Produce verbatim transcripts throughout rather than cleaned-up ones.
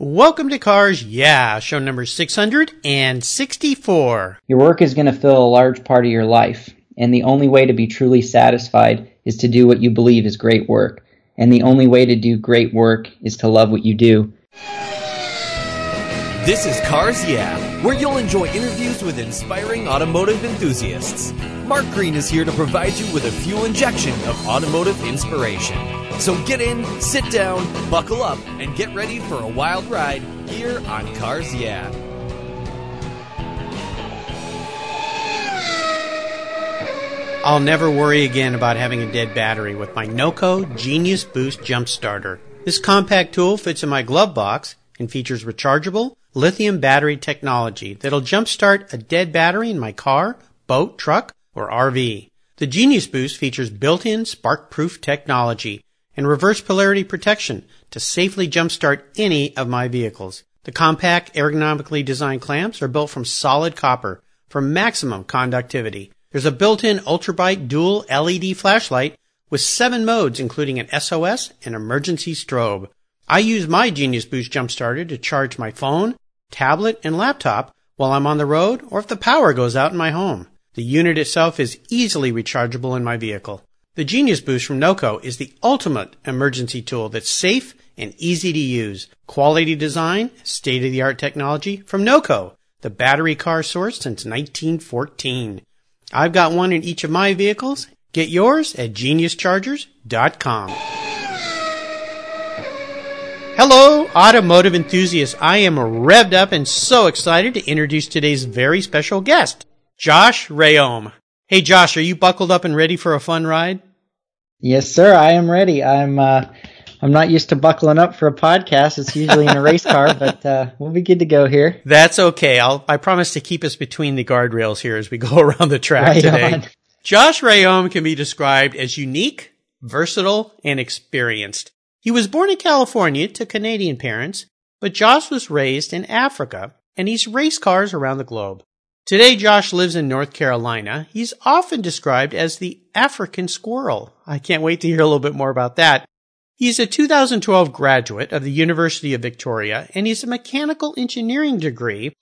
Welcome to Cars Yeah, show number six hundred sixty-four. Your work is going to fill a large part of your life, and the only way to be truly satisfied is to do what you believe is great work. And the only way to do great work is to love what you do. This is Cars Yeah, where you'll enjoy interviews with inspiring automotive enthusiasts. Mark Green is here to provide you with a fuel injection of automotive inspiration. So get in, sit down, buckle up, and get ready for a wild ride here on Cars Yeah. I'll never worry again about having a dead battery with my NOCO Genius Boost Jump Starter. This compact tool fits in my glove box and features rechargeable lithium battery technology that'll jumpstart a dead battery in my car, boat, truck, or R V. The Genius Boost features built-in spark-proof technology and reverse polarity protection to safely jumpstart any of my vehicles. The compact, ergonomically designed clamps are built from solid copper for maximum conductivity. There's a built-in ultrabright dual L E D flashlight with seven modes, including an S O S and emergency strobe. I use my Genius Boost Jump Starter to charge my phone, tablet, and laptop while I'm on the road or if the power goes out in my home. The unit itself is easily rechargeable in my vehicle. The Genius Boost from NOCO is the ultimate emergency tool that's safe and easy to use. Quality design, state-of-the-art technology from NOCO, the battery car source since nineteen fourteen. I've got one in each of my vehicles. Get yours at Genius Chargers dot com. Hello, automotive enthusiasts. I am revved up and so excited to introduce today's very special guest, Josh Reaume. Hey, Josh, are you buckled up and ready for a fun ride? Yes, sir. I am ready. I'm uh, I'm not used to buckling up for a podcast. It's usually in a race car, but uh, we'll be good to go here. That's okay. I'll, I promise to keep us between the guardrails here as we go around the track right today. On. Josh Reaume can be described as unique, versatile, and experienced. He was born in California to Canadian parents, but Josh was raised in Africa, and he's raced cars around the globe. Today, Josh lives in North Carolina. He's often described as the African squirrel. I can't wait to hear a little bit more about that. He's a two thousand twelve graduate of the University of Victoria, and he has a mechanical engineering degree,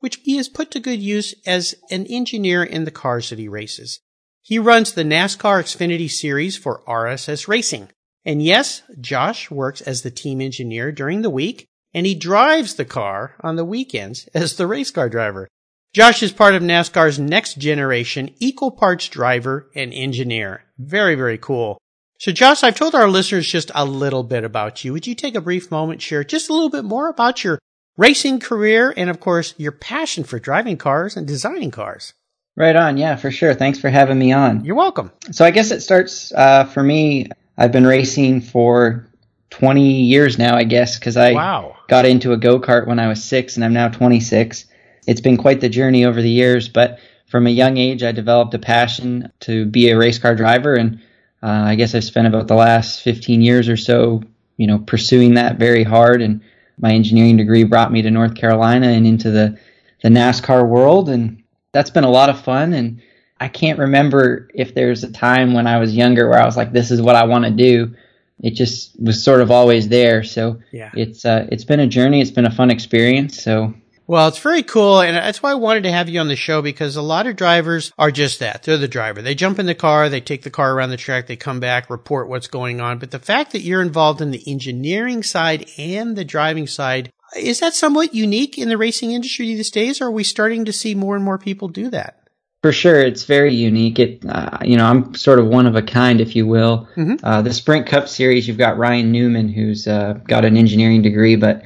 which he has put to good use as an engineer in the cars that he races. He runs the NASCAR Xfinity Series for R S S Racing. And yes, Josh works as the team engineer during the week, and he drives the car on the weekends as the race car driver. Josh is part of NASCAR's next generation equal parts driver and engineer. Very, very cool. So Josh, I've told our listeners just a little bit about you. Would you take a brief moment, share just a little bit more about your racing career and, of course, your passion for driving cars and designing cars? Right on. Yeah, for sure. Thanks for having me on. You're welcome. So I guess it starts uh, for me... I've been racing for twenty years now, I guess, because I wow. got into a go-kart when I was six, and I'm now twenty-six. It's been quite the journey over the years, but from a young age, I developed a passion to be a race car driver, and uh, I guess I've spent about the last fifteen years or so, you know, pursuing that very hard, and my engineering degree brought me to North Carolina and into the, the NASCAR world, and that's been a lot of fun, and I can't remember if there's a time when I was younger where I was like, this is what I want to do. It just was sort of always there. So yeah. it's uh, it's been a journey. It's been a fun experience. So Well, it's very cool. And that's why I wanted to have you on the show, because a lot of drivers are just that. They're the driver. They jump in the car. They take the car around the track. They come back, report what's going on. But the fact that you're involved in the engineering side and the driving side, is that somewhat unique in the racing industry these days? Or are we starting to see more and more people do that? For sure, it's very unique. It, uh, you know, I'm sort of one of a kind, if you will. Mm-hmm. Uh, the Sprint Cup Series, you've got Ryan Newman, who's uh, got an engineering degree, but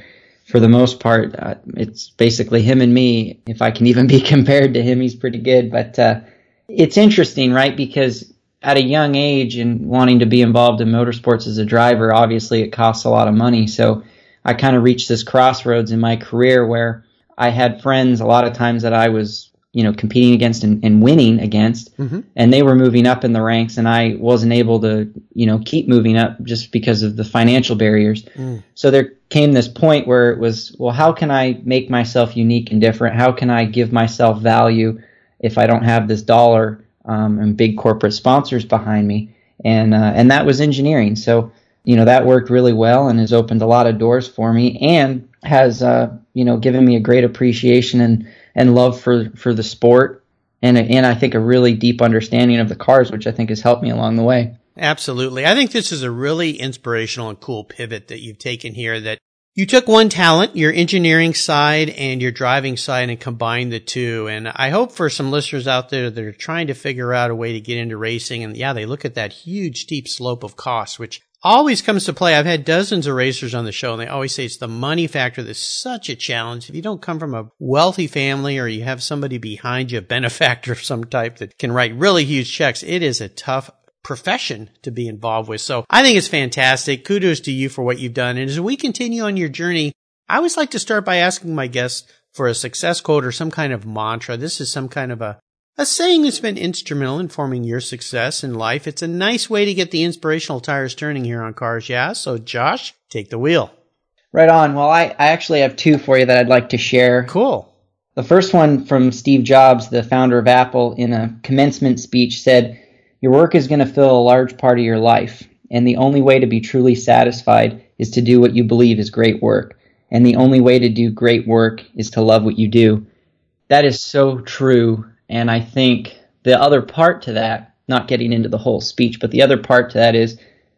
for the most part, uh, it's basically him and me. If I can even be compared to him, he's pretty good. But uh, it's interesting, right? Because at a young age and wanting to be involved in motorsports as a driver, obviously it costs a lot of money. So I kind of reached this crossroads in my career where I had friends a lot of times that I was you know, competing against and, and winning against, mm-hmm. and they were moving up in the ranks, and I wasn't able to, you know, keep moving up just because of the financial barriers. Mm. So there came this point where it was, well, how can I make myself unique and different? How can I give myself value if I don't have this dollar um, and big corporate sponsors behind me? And uh, and that was engineering. So, you know, that worked really well and has opened a lot of doors for me. And has, uh, you know, given me a great appreciation and, and love for, for the sport. And, and I think a really deep understanding of the cars, which I think has helped me along the way. Absolutely. I think this is a really inspirational and cool pivot that you've taken here, that you took one talent, your engineering side and your driving side, and combined the two. And I hope for some listeners out there that are trying to figure out a way to get into racing. And yeah, they look at that huge, steep slope of costs, which always comes to play. I've had dozens of racers on the show, and they always say it's the money factor that's such a challenge. If you don't come from a wealthy family, or you have somebody behind you, a benefactor of some type that can write really huge checks, it is a tough profession to be involved with. So I think it's fantastic. Kudos to you for what you've done. And as we continue on your journey, I always like to start by asking my guests for a success quote or some kind of mantra. This is some kind of a A saying that's been instrumental in forming your success in life. It's a nice way to get the inspirational tires turning here on Cars Yeah. So Josh, take the wheel. Right on. Well, I, I actually have two for you that I'd like to share. Cool. The first one from Steve Jobs, the founder of Apple, in a commencement speech said, "Your work is going to fill a large part of your life, and the only way to be truly satisfied is to do what you believe is great work. And the only way to do great work is to love what you do." That is so true. And I think the other part to that, not getting into the whole speech, but the other part to that is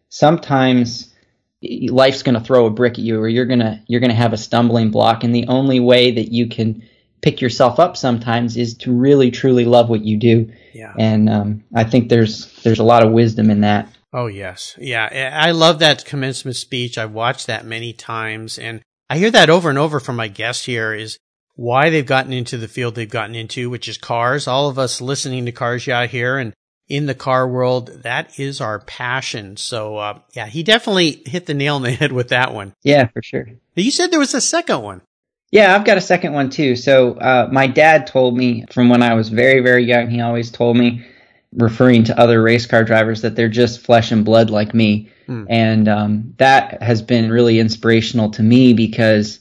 sometimes life's going to throw a brick at you, or you're going to you're going to have a stumbling block. And the only way that you can pick yourself up sometimes is to really, truly love what you do. Yeah. And um, I think there's there's a lot of wisdom in that. Oh, yes. Yeah. I love that commencement speech. I've watched that many times. And I hear that over and over from my guests here is why they've gotten into the field they've gotten into, which is cars. All of us listening to Cars Yeah here and in the car world, that is our passion. So, uh, yeah, he definitely hit the nail on the head with that one. Yeah, for sure. You said there was a second one. Yeah, I've got a second one too. So uh, my dad told me from when I was very, very young, he always told me, referring to other race car drivers, that they're just flesh and blood like me. Mm. And um, that has been really inspirational to me, because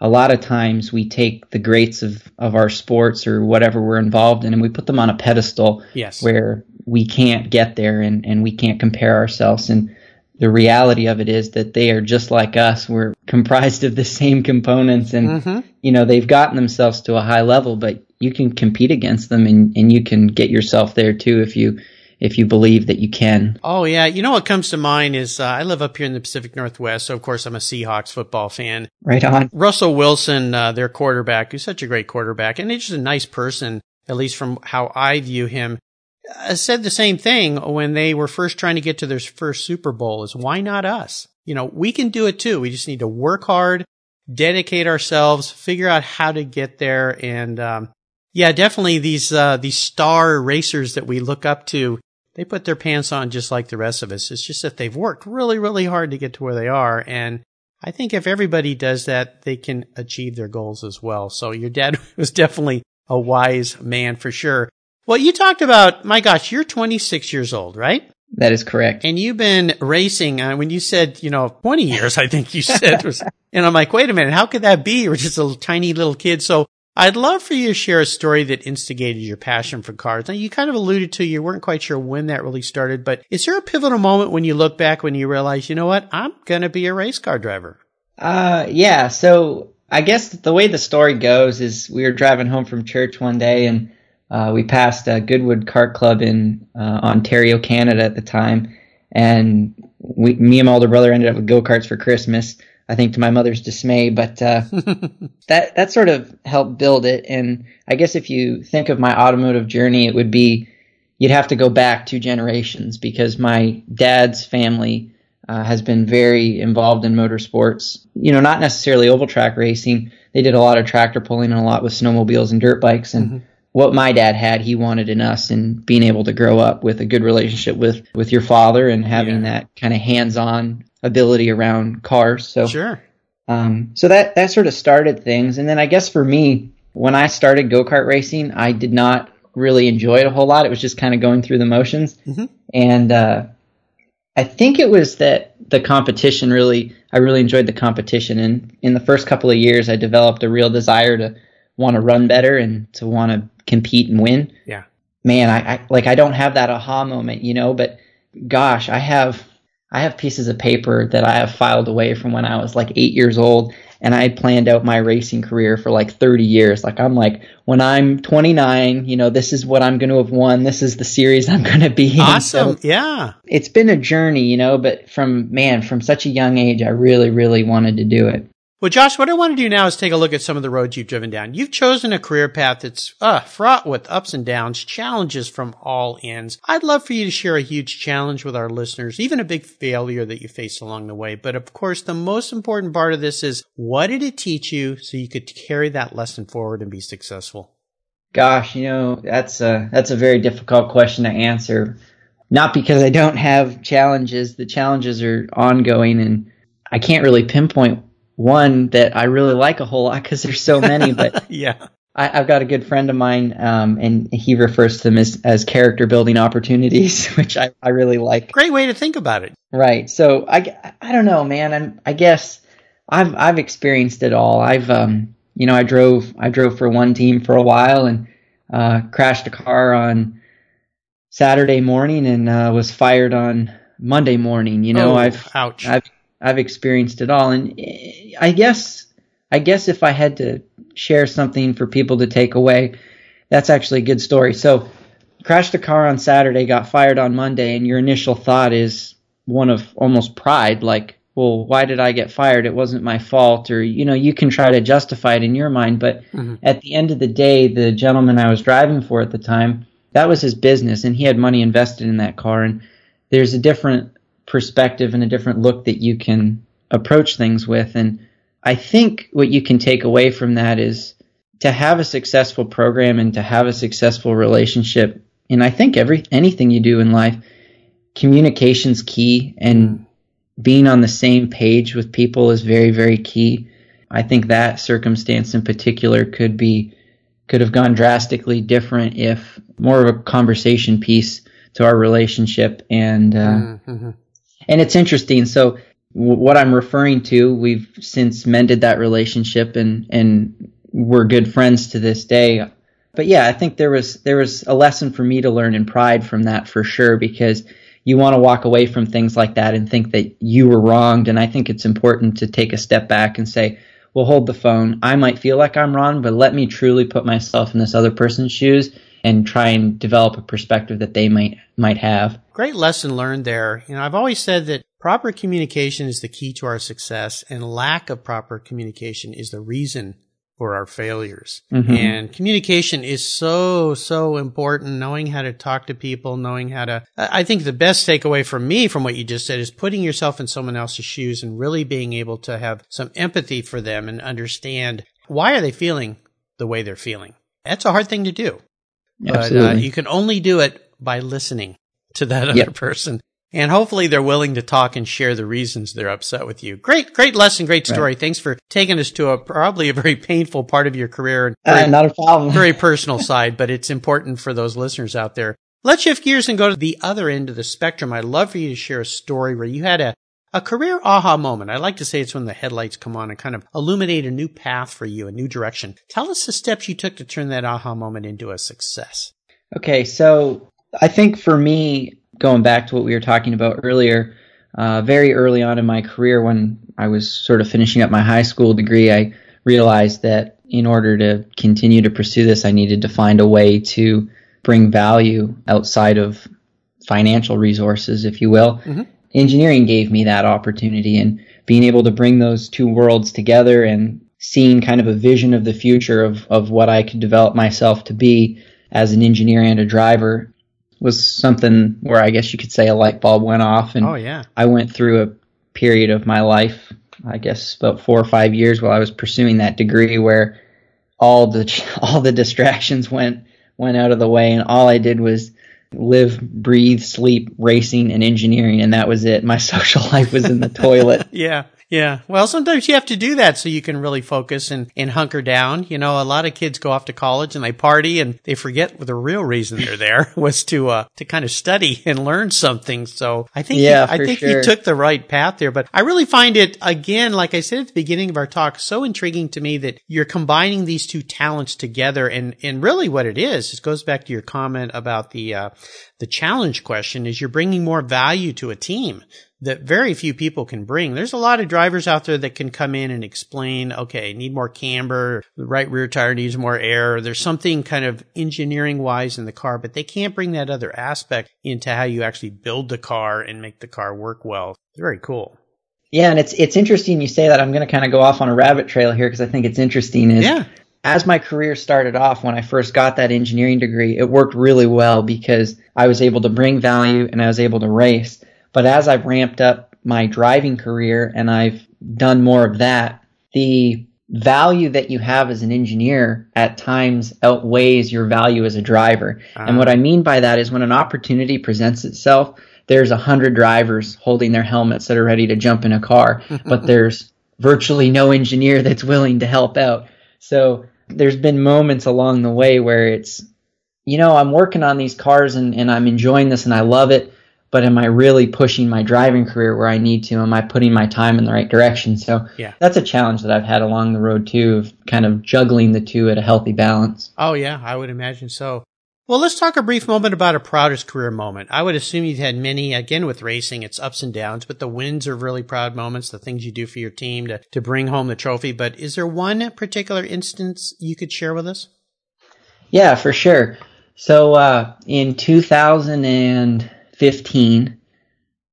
a lot of times we take the greats of, of our sports or whatever we're involved in, and we put them on a pedestal. Yes. Where we can't get there, and, and we can't compare ourselves. And the reality of it is that they are just like us. We're comprised of the same components, and mm-hmm. you know, they've gotten themselves to a high level, but you can compete against them, and, and you can get yourself there too if you if you believe that you can. Oh, yeah. You know what comes to mind is uh, I live up here in the Pacific Northwest, so of course I'm a Seahawks football fan. Right on. Russell Wilson, uh, their quarterback, who's such a great quarterback, and he's just a nice person, at least from how I view him, uh, said the same thing when they were first trying to get to their first Super Bowl is, why not us? You know, we can do it too. We just need to work hard, dedicate ourselves, figure out how to get there. And um, yeah, definitely these uh, these star racers that we look up to, they put their pants on just like the rest of us. It's just that they've worked really, really hard to get to where they are. And I think if everybody does that, they can achieve their goals as well. So your dad was definitely a wise man for sure. Well, you talked about, my gosh, you're twenty-six years old, right? That is correct. And you've been racing, uh, when you said, you know, twenty years, I think you said. was, and I'm like, wait a minute, how could that be? We're just a little, tiny little kid. So I'd love for you to share a story that instigated your passion for cars. Now, you kind of alluded to, you weren't quite sure when that really started, but is there a pivotal moment when you look back when you realize, you know what, I'm going to be a race car driver? Uh, yeah. So I guess the way the story goes is we were driving home from church one day, and uh, we passed a Good Wood Kart Club in uh, Ontario, Canada at the time. And we, me and my older brother ended up with go-karts for Christmas, I think to my mother's dismay, but uh, that that sort of helped build it. And I guess if you think of my automotive journey, it would be, you'd have to go back two generations, because my dad's family uh, has been very involved in motorsports, you know, not necessarily oval track racing. They did a lot of tractor pulling and a lot with snowmobiles and dirt bikes. And mm-hmm. what my dad had, he wanted in us, and being able to grow up with a good relationship with, with your father and having yeah. that kind of hands-on ability around cars. So sure. Um, so that, that sort of started things. And then I guess for me, when I started go-kart racing, I did not really enjoy it a whole lot. It was just kind of going through the motions. Mm-hmm. And uh, I think it was that the competition really, I really enjoyed the competition. And in the first couple of years, I developed a real desire to want to run better and to want to compete and win. Yeah, man, I, I like, I don't have that aha moment, you know, but gosh, I have I have pieces of paper that I have filed away from when I was like eight years old, and I had planned out my racing career for like thirty years. Like I'm like, when I'm twenty-nine, you know, this is what I'm going to have won. This is the series I'm going to be in. Awesome. So yeah. It's been a journey, you know, but from, man, from such a young age, I really, really wanted to do it. Well, Josh, what I want to do now is take a look at some of the roads you've driven down. You've chosen a career path that's uh, fraught with ups and downs, challenges from all ends. I'd love for you to share a huge challenge with our listeners, even a big failure that you faced along the way. But of course, the most important part of this is, what did it teach you so you could carry that lesson forward and be successful? Gosh, you know, that's a, that's a very difficult question to answer. Not because I don't have challenges. The challenges are ongoing, and I can't really pinpoint one that I really like a whole lot because there's so many, but yeah, I, I've got a good friend of mine, um, and he refers to them as, as character building opportunities, which I, I really like. Great way to think about it. Right. So I, I don't know, man. I'm, I guess I've, I've experienced it all. I've, um, you know, I drove, I drove for one team for a while and, uh, crashed a car on Saturday morning and, uh, was fired on Monday morning. You know, oh, I've, ouch. I've, I've experienced it all. And I guess, I guess if I had to share something for people to take away, that's actually a good story. So crashed a car on Saturday, got fired on Monday. And your initial thought is one of almost pride, like, well, why did I get fired? It wasn't my fault. Or, you know, you can try to justify it in your mind. But mm-hmm. at the end of the day, the gentleman I was driving for at the time, that was his business and he had money invested in that car. And there's a different perspective and a different look that you can approach things with. And I think what you can take away from that is to have a successful program and to have a successful relationship. And I think every anything you do in life, communication's key, and being on the same page with people is very, very key. I think that circumstance in particular could be could have gone drastically different if more of a conversation piece to our relationship. And uh, mm-hmm. And it's interesting. So w- what I'm referring to, we've since mended that relationship and, and we're good friends to this day. But yeah, I think there was there was a lesson for me to learn in pride from that for sure, because you want to walk away from things like that and think that you were wronged. And I think it's important to take a step back and say, well, hold the phone. I might feel like I'm wrong, but let me truly put myself in this other person's shoes and try and develop a perspective that they might might have. Great lesson learned there. You know, I've always said that proper communication is the key to our success, and lack of proper communication is the reason for our failures. Mm-hmm. And communication is so, so important. Knowing how to talk to people, knowing how to, I think the best takeaway for me from what you just said is putting yourself in someone else's shoes and really being able to have some empathy for them and understand, why are they feeling the way they're feeling? That's a hard thing to do. Absolutely. But uh, you can only do it by listening to that other yep. person. And hopefully they're willing to talk and share the reasons they're upset with you. Great, great lesson, great story. Right. Thanks for taking us to a probably a very painful part of your career. Very, uh, not a problem. Very personal side, but it's important for those listeners out there. Let's shift gears and go to the other end of the spectrum. I'd love for you to share a story where you had a, a career aha moment. I like to say it's when the headlights come on and kind of illuminate a new path for you, a new direction. Tell us the steps you took to turn that aha moment into a success. Okay, so I think for me, going back to what we were talking about earlier, uh, very early on in my career when I was sort of finishing up my high school degree, I realized that in order to continue to pursue this, I needed to find a way to bring value outside of financial resources, if you will. Mm-hmm. Engineering gave me that opportunity, and being able to bring those two worlds together and seeing kind of a vision of the future of, of what I could develop myself to be as an engineer and a driver was something where I guess you could say a light bulb went off. And oh, yeah. I went through a period of my life, I guess about four or five years while I was pursuing that degree, where all the all the distractions went went out of the way, and all I did was live, breathe, sleep, racing, and engineering, and that was it. My social life was in the toilet. Yeah. Yeah. Well, sometimes you have to do that so you can really focus and, and hunker down. You know, a lot of kids go off to college and they party and they forget the real reason they're there was to, uh, to kind of study and learn something. So I think, yeah, you, I think sure. you took the right path there, but I really find it, again, like I said at the beginning of our talk, so intriguing to me that you're combining these two talents together. And, and really what it is, it goes back to your comment about the, uh, the challenge question, is you're bringing more value to a team that very few people can bring. There's a lot of drivers out there that can come in and explain, okay, need more camber, the right rear tire needs more air. There's something kind of engineering wise in the car, but they can't bring that other aspect into how you actually build the car and make the car work well. It's very cool. Yeah. And it's, it's interesting you say that. I'm going to kind of go off on a rabbit trail here, because I think it's interesting is yeah. As my career started off, when I first got that engineering degree, it worked really well because I was able to bring value and I was able to race. But as I've ramped up my driving career and I've done more of that, the value that you have as an engineer at times outweighs your value as a driver. Uh-huh. And what I mean by that is when an opportunity presents itself, there's a hundred drivers holding their helmets that are ready to jump in a car, but there's virtually no engineer that's willing to help out. So there's been moments along the way where it's, you know, I'm working on these cars and, and I'm enjoying this and I love it, but am I really pushing my driving career where I need to? Am I putting my time in the right direction? So yeah. That's a challenge that I've had along the road too, of kind of juggling the two at a healthy balance. Oh yeah, I would imagine so. Well, let's talk a brief moment about a proudest career moment. I would assume you've had many, again, with racing, it's ups and downs, but the wins are really proud moments, the things you do for your team to, to bring home the trophy. But is there one particular instance you could share with us? Yeah, for sure. So uh, in two thousand fifteen,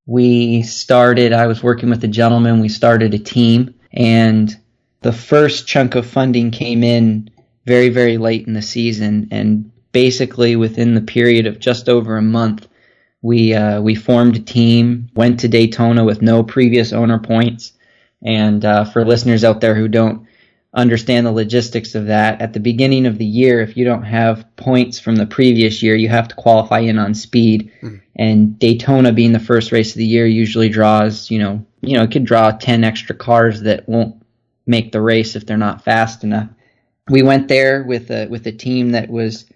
we started, I was working with a gentleman, we started a team, and the first chunk of funding came in very, very late in the season, and basically, within the period of just over a month, we uh, we formed a team, went to Daytona with no previous owner points. And uh, for listeners out there who don't understand the logistics of that, at the beginning of the year, if you don't have points from the previous year, you have to qualify in on speed. Mm. And Daytona being the first race of the year usually draws, you know, you know, it could draw ten extra cars that won't make the race if they're not fast enough. We went there with a, with a team that was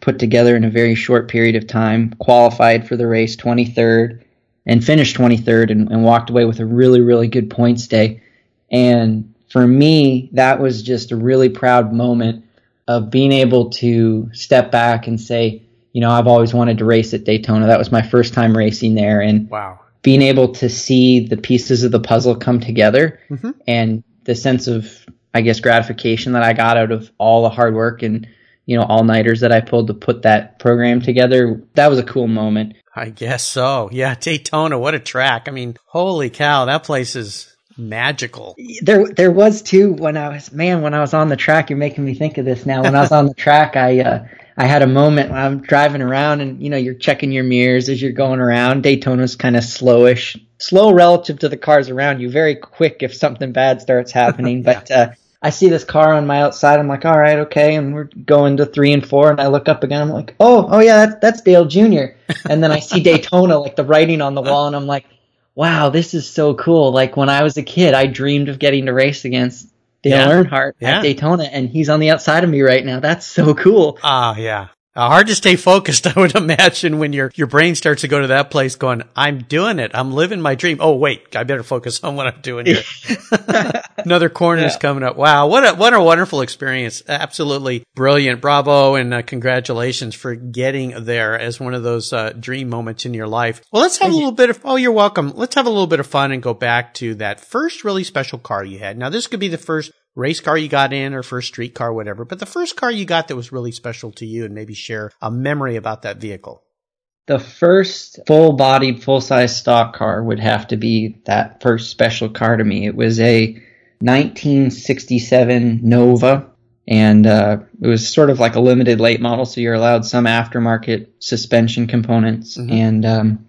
put together in a very short period of time, qualified for the race twenty-third and finished twenty-third and, and walked away with a really, really good points day. And for me, that was just a really proud moment of being able to step back and say, you know, I've always wanted to race at Daytona. That was my first time racing there. And wow. Being able to see the pieces of the puzzle come together mm-hmm. and the sense of, I guess, gratification that I got out of all the hard work and you know, all-nighters that I pulled to put that program together. That was a cool moment. I guess so. Yeah, Daytona, what a track. I mean, holy cow, that place is magical. There there was, too, when I was, man, when I was on the track, you're making me think of this now. When I was on the track, I uh, I had a moment when I'm driving around and, you know, you're checking your mirrors as you're going around. Daytona's kind of slowish. Slow relative to the cars around you, very quick if something bad starts happening. yeah. But, uh I see this car on my outside. I'm like, all right, okay. And we're going to three and four. And I look up again. I'm like, oh, oh yeah, that's, that's Dale Junior And then I see Daytona, like the writing on the wall. And I'm like, wow, this is so cool. Like when I was a kid, I dreamed of getting to race against Dale yeah. Earnhardt yeah. at Daytona. And he's on the outside of me right now. That's so cool. Ah, uh, yeah. Uh, hard to stay focused, I would imagine, when your your brain starts to go to that place going, I'm doing it. I'm living my dream. Oh, wait, I better focus on what I'm doing here. Another corner yeah. is coming up. Wow, what a, what a wonderful experience. Absolutely brilliant. Bravo, and uh, congratulations for getting there as one of those uh, dream moments in your life. Well, let's have a little bit of – oh, you're welcome. Let's have a little bit of fun and go back to that first really special car you had. Now, this could be the first – race car you got in or first street car, whatever, but the first car you got that was really special to you, and maybe share a memory about that vehicle. The first full-bodied, full-size stock car would have to be that first special car to me. It was a nineteen sixty-seven Nova, and uh, it was sort of like a limited late model, so you're allowed some aftermarket suspension components, mm-hmm. and um,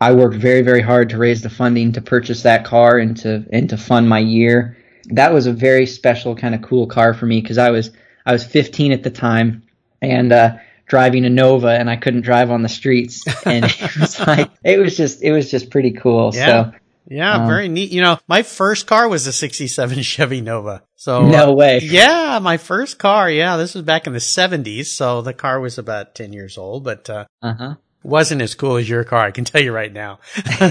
I worked very, very hard to raise the funding to purchase that car and to, and to fund my year. That was a very special kind of cool car for me because I was I was fifteen at the time and uh, driving a Nova, and I couldn't drive on the streets, and it was like it was just it was just pretty cool. Yeah. So yeah, um, very neat. You know, my first car was a sixty-seven Chevy Nova. So no uh, way. Yeah, my first car. Yeah, this was back in the seventies, so the car was about ten years old, but uh uh-huh. wasn't as cool as your car. I can tell you right now,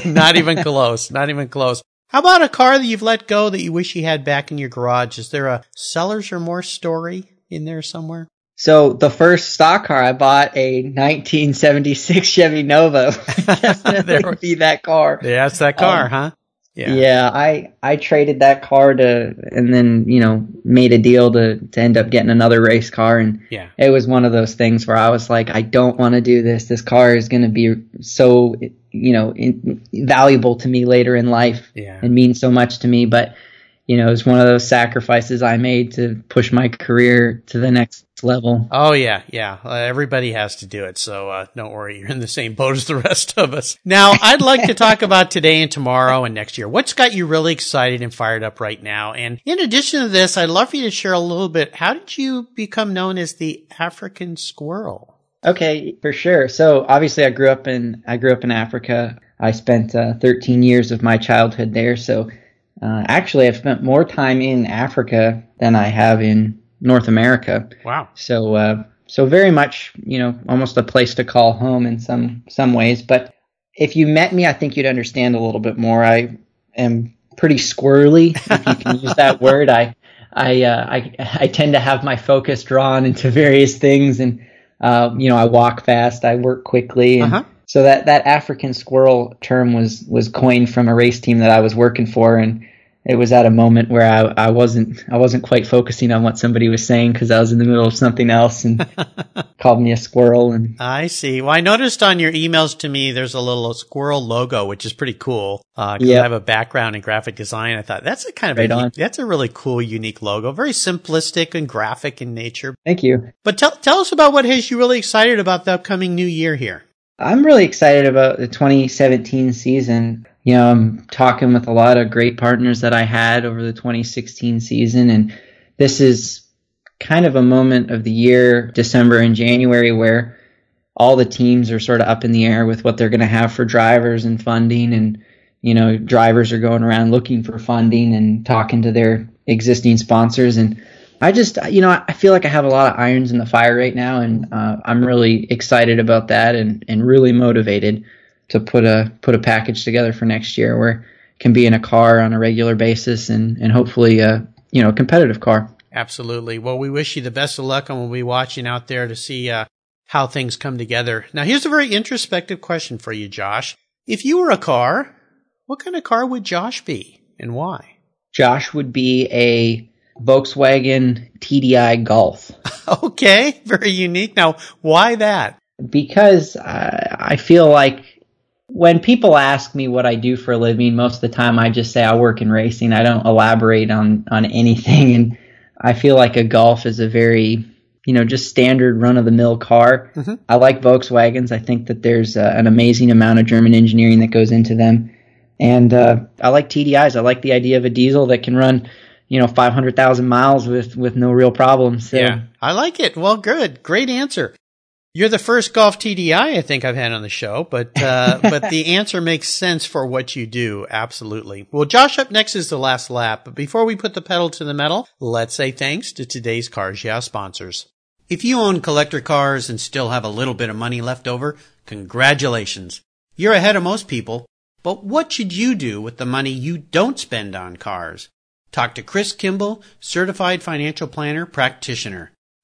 not even close. Not even close. How about a car that you've let go that you wish you had back in your garage? Is there a seller's remorse story in there somewhere? So the first stock car I bought, a nineteen seventy-six Chevy Nova. Definitely was, be that car. Yeah, it's that car, um, huh? Yeah. Yeah, I, I traded that car to, and then, you know, made a deal to, to end up getting another race car. And yeah. It was one of those things where I was like, I don't want to do this. This car is going to be so, you know, in, valuable to me later in life yeah. and mean so much to me. But, you know, it was one of those sacrifices I made to push my career to the next level. Oh, yeah, yeah. Uh, everybody has to do it. So uh, don't worry, you're in the same boat as the rest of us. Now, I'd like to talk about today and tomorrow and next year. What's got you really excited and fired up right now? And in addition to this, I'd love for you to share a little bit. How did you become known as the African Squirrel? Okay, for sure. So obviously, I grew up in I grew up in Africa. I spent uh, thirteen years of my childhood there. So Uh, actually, I've spent more time in Africa than I have in North America. Wow. So uh, so very much, you know, almost a place to call home in some, some ways. But if you met me, I think you'd understand a little bit more. I am pretty squirrely, if you can use that word. I I, uh, I I tend to have my focus drawn into various things. And, uh, you know, I walk fast. I work quickly. And, uh-huh. So that, that African squirrel term was, was coined from a race team that I was working for, and it was at a moment where I, I wasn't I wasn't quite focusing on what somebody was saying because I was in the middle of something else, and called me a squirrel. And I see. Well, I noticed on your emails to me there's a little squirrel logo, which is pretty cool. Uh, cause yeah. I have a background in graphic design. I thought that's a kind of right unique, that's a really cool, unique logo. Very simplistic and graphic in nature. Thank you. But tell tell us about what has you really excited about the upcoming new year here. I'm really excited about the twenty seventeen season. You know, I'm talking with a lot of great partners that I had over the twenty sixteen season. And this is kind of a moment of the year, December and January, where all the teams are sort of up in the air with what they're going to have for drivers and funding. And, you know, drivers are going around looking for funding and talking to their existing sponsors. And I just, you know, I feel like I have a lot of irons in the fire right now, and uh, I'm really excited about that, and, and really motivated to put a put a package together for next year where it can be in a car on a regular basis, and, and hopefully, a, you know, a competitive car. Absolutely. Well, we wish you the best of luck, and we'll be watching out there to see uh, how things come together. Now, here's a very introspective question for you, Josh. If you were a car, what kind of car would Josh be, and why? Josh would be a Volkswagen T D I Golf. Okay, very unique. Now, why that? Because uh, I feel like when people ask me what I do for a living, most of the time I just say I work in racing. I don't elaborate on, on anything, and I feel like a Golf is a very, you know, just standard run-of-the-mill car. Mm-hmm. I like Volkswagens. I think that there's uh, an amazing amount of German engineering that goes into them, and uh, I like T D Is. I like the idea of a diesel that can run you know, five hundred thousand miles with, with no real problems. So. Yeah, I like it. Well, good. Great answer. You're the first Golf T D I I think I've had on the show, but uh, but the answer makes sense for what you do. Absolutely. Well, Josh, up next is the last lap. But before we put the pedal to the metal, let's say thanks to today's Cars Yeah sponsors. If you own collector cars and still have a little bit of money left over, congratulations. You're ahead of most people. But what should you do with the money you don't spend on cars? Talk to Chris Kimball, Certified Financial Planner Practitioner.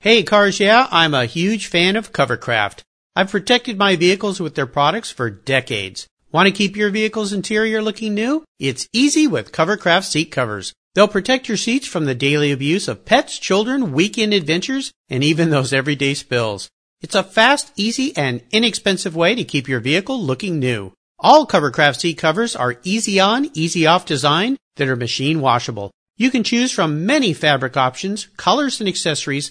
Hey, Cars Yeah, I'm a huge fan of Covercraft. I've protected my vehicles with their products for decades. Want to keep your vehicle's interior looking new? It's easy with Covercraft seat covers. They'll protect your seats from the daily abuse of pets, children, weekend adventures, and even those everyday spills. It's a fast, easy, and inexpensive way to keep your vehicle looking new. All Covercraft seat covers are easy-on, easy-off design that are machine washable. You can choose from many fabric options, colors, and accessories,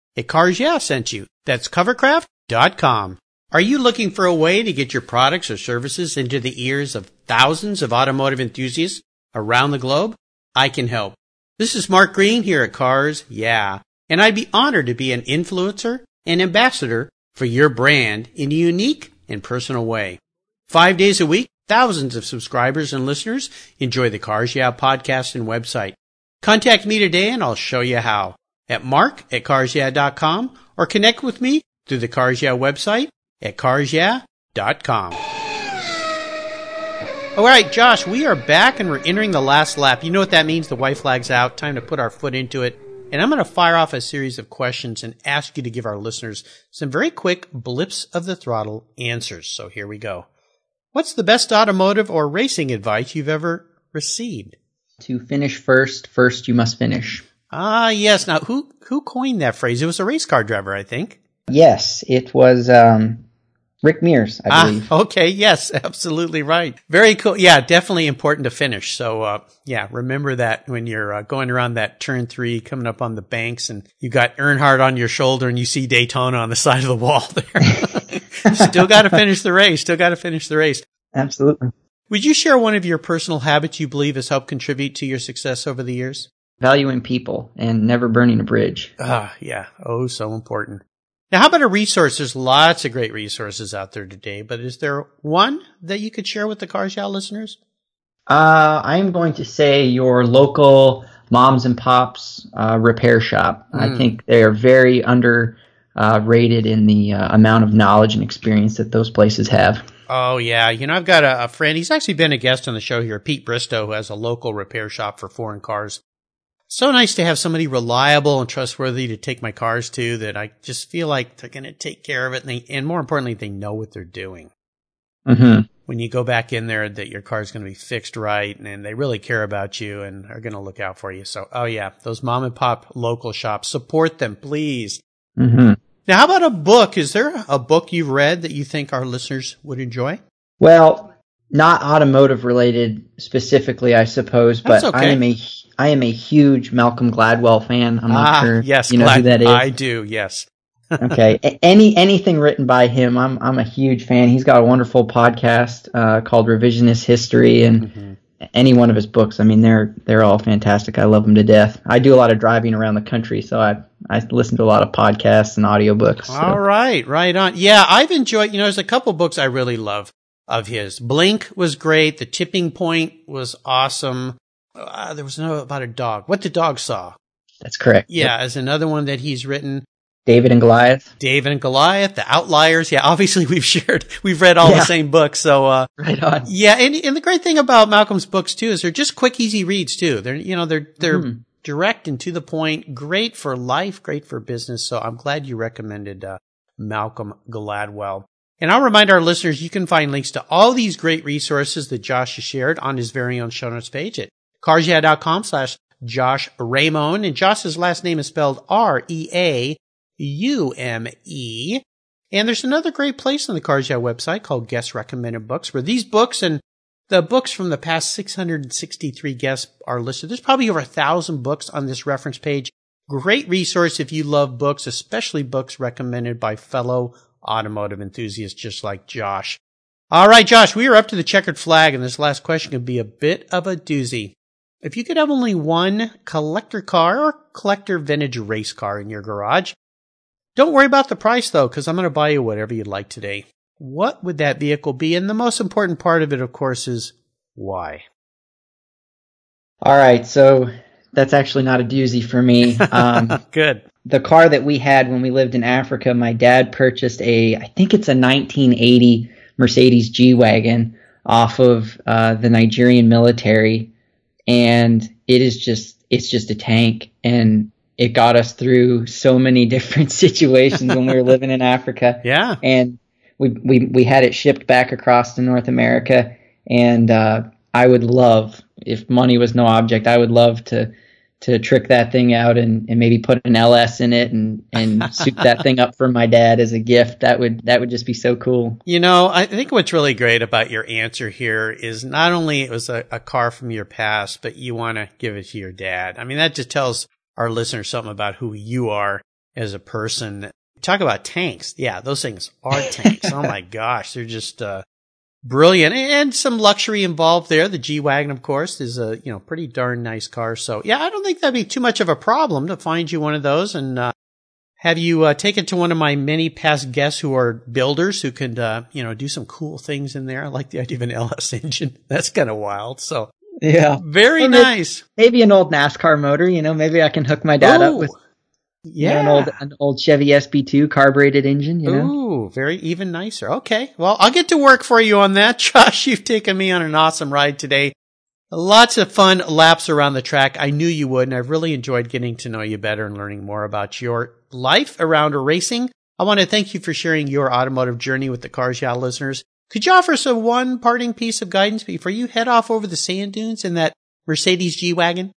at Cars Yeah sent you. That's covercraft dot com. Are you looking for a way to get your products or services into the ears of thousands of automotive enthusiasts around the globe? I can help. This is Mark Green here at Cars Yeah, and I'd be honored to be an influencer and ambassador for your brand in a unique and personal way. Five days a week, thousands of subscribers and listeners enjoy the Cars Yeah podcast and website. Contact me today and I'll show you how at mark at cars yeah dot com or connect with me through the Cars Yeah website at cars yeah dot com. All right, Josh, we are back and we're entering the last lap. You know what that means. The white flag's out. Time to put our foot into it. And I'm going to fire off a series of questions and ask you to give our listeners some very quick blips of the throttle answers. So here we go. What's the best automotive or racing advice you've ever received? To finish first, first you must finish. Ah, yes. Now, who who coined that phrase? It was a race car driver, I think. Yes, it was um, Rick Mears, I believe. Ah, okay, yes, absolutely right. Very cool. Yeah, definitely important to finish. So, uh, yeah, remember that when you're uh, going around that turn three, coming up on the banks, and you got Earnhardt on your shoulder, and you see Daytona on the side of the wall there. Still got to finish the race. Still got to finish the race. Absolutely. Would you share one of your personal habits you believe has helped contribute to your success over the years? Valuing people and never burning a bridge. Ah, yeah. Oh, so important. Now, how about a resource? There's lots of great resources out there today, but is there one that you could share with the Cars Yeah listeners? Uh, I'm going to say your local Moms and Pops uh, repair shop. Mm. I think they are very underrated uh, in the uh, amount of knowledge and experience that those places have. Oh, yeah. You know, I've got a, a friend. He's actually been a guest on the show here, Pete Bristow, who has a local repair shop for foreign cars. So nice to have somebody reliable and trustworthy to take my cars to that I just feel like they're going to take care of it. And, they, and more importantly, they know what they're doing. Mm-hmm. When you go back in there, that your car is going to be fixed right, and, and they really care about you and are going to look out for you. So, oh, yeah, those mom and pop local shops, support them, please. Mm-hmm. Now, how about a book? Is there a book you've read that you think our listeners would enjoy? Well, not automotive related specifically, I suppose, but okay. I am a I am a huge Malcolm Gladwell fan. I'm not ah, sure yes, you know Glad- who that is. I do, yes. Okay, any anything written by him, I'm I'm a huge fan. He's got a wonderful podcast uh, called Revisionist History, and mm-hmm. any one of his books, I mean, they're they're all fantastic. I love them to death. I do a lot of driving around the country, so I I listen to a lot of podcasts and audiobooks. So. All right, right on. Yeah, I've enjoyed, you know, there's a couple books I really love of his. Blink was great. The Tipping Point was awesome. Uh, there was no about a dog. What the Dog Saw. That's correct. Yeah, yep. Is another one that he's written. David and Goliath. David and Goliath, The Outliers. Yeah, obviously we've shared, we've read all yeah. the same books. So, uh, right on. Yeah. And, and the great thing about Malcolm's books too, is they're just quick, easy reads too. They're, you know, they're, they're mm-hmm. direct and to the point, great for life, great for business. So I'm glad you recommended, uh, Malcolm Gladwell. And I'll remind our listeners, you can find links to all these great resources that Josh has shared on his very own show notes page at cars yeah dot com slash Josh Reaume. And Josh's last name is spelled R E A U M E. And there's another great place on the Cars Yeah website called Guest Recommended Books, where these books and the books from the past six hundred sixty-three guests are listed. There's probably over a thousand books on this reference page. Great resource if you love books, especially books recommended by fellow automotive enthusiasts just like Josh. All right, Josh, we are up to the checkered flag, and this last question could be a bit of a doozy. If you could have only one collector car or collector vintage race car in your garage, don't worry about the price, though, because I'm going to buy you whatever you'd like today. What would that vehicle be? And the most important part of it, of course, is why. All right. So that's actually not a doozy for me. Um, Good. The car that we had when we lived in Africa, my dad purchased a, I think it's a nineteen eighty Mercedes G-Wagon off of uh, the Nigerian military. And it is just, it's just a tank. And it got us through so many different situations when we were living in Africa. Yeah. And we, we, we had it shipped back across to North America. And, uh, I would love, if money was no object, I would love to, to trick that thing out and, and maybe put an L S in it and, and soup that thing up for my dad as a gift. That would, that would just be so cool. You know, I think what's really great about your answer here is not only it was a, a car from your past, but you want to give it to your dad. I mean, that just tells our listeners something about who you are as a person. Talk about tanks. Yeah, those things are tanks. Oh my gosh. They're just, uh, brilliant. And some luxury involved there. The G-Wagon, of course, is a, you know, pretty darn nice car. So yeah, I don't think that'd be too much of a problem to find you one of those and, uh, have you, uh, taken to one of my many past guests who are builders who can, uh, you know, do some cool things in there. I like the idea of an L S engine. That's kind of wild. So yeah, very and nice. Maybe an old NASCAR motor, you know, maybe I can hook my dad oh. up with. Yeah, you know, an old an old Chevy S B two carbureted engine, you know. Ooh, very even nicer. Okay, well, I'll get to work for you on that, Josh. You've taken me on an awesome ride today. Lots of fun laps around the track. I knew you would, and I've really enjoyed getting to know you better and learning more about your life around racing. I want to thank you for sharing your automotive journey with the Cars Yeah listeners. Could you offer us a one parting piece of guidance before you head off over the sand dunes in that Mercedes G-Wagon?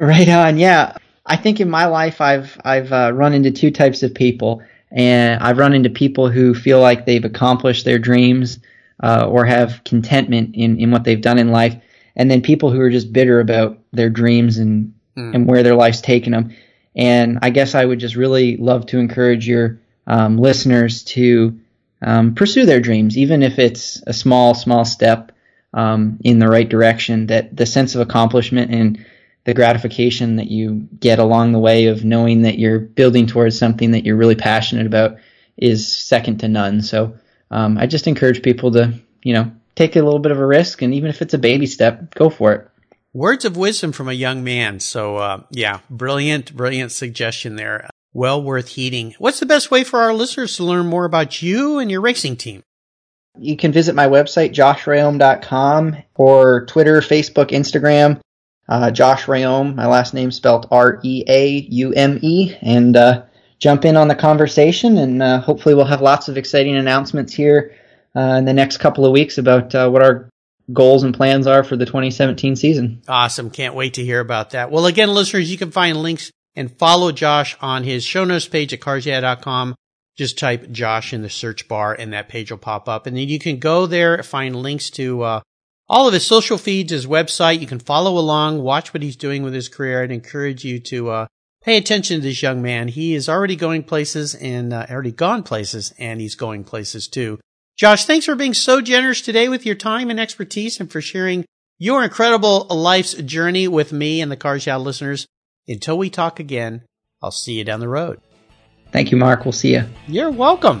Right on, yeah. I think in my life, I've, I've uh, run into two types of people, and I've run into people who feel like they've accomplished their dreams, uh, or have contentment in, in what they've done in life. And then people who are just bitter about their dreams and, mm. and where their life's taken them. And I guess I would just really love to encourage your, um, listeners to, um, pursue their dreams, even if it's a small, small step, um, in the right direction, that the sense of accomplishment and the gratification that you get along the way of knowing that you're building towards something that you're really passionate about is second to none. So um, I just encourage people to, you know, take a little bit of a risk, and even if it's a baby step, go for it. Words of wisdom from a young man. So uh, yeah, brilliant, brilliant suggestion there. Well worth heeding. What's the best way for our listeners to learn more about you and your racing team? You can visit my website, josh reaume dot com, or Twitter, Facebook, Instagram. Uh, Josh Reaume, my last name spelled R E A U M E, and uh, jump in on the conversation, and uh, hopefully we'll have lots of exciting announcements here uh, in the next couple of weeks about uh, what our goals and plans are for the twenty seventeen season. Awesome. Can't wait to hear about that. Well, again, listeners, you can find links and follow Josh on his show notes page at cars yeah dot com. Just type Josh in the search bar and that page will pop up, and then you can go there and find links to uh all of his social feeds, his website. You can follow along, watch what he's doing with his career. I'd encourage you to uh pay attention to this young man. He is already going places and uh, already gone places, and he's going places too. Josh, thanks for being so generous today with your time and expertise, and for sharing your incredible life's journey with me and the Cars Yeah listeners. Until we talk again, I'll see you down the road. Thank you, Mark. We'll see you. You're welcome.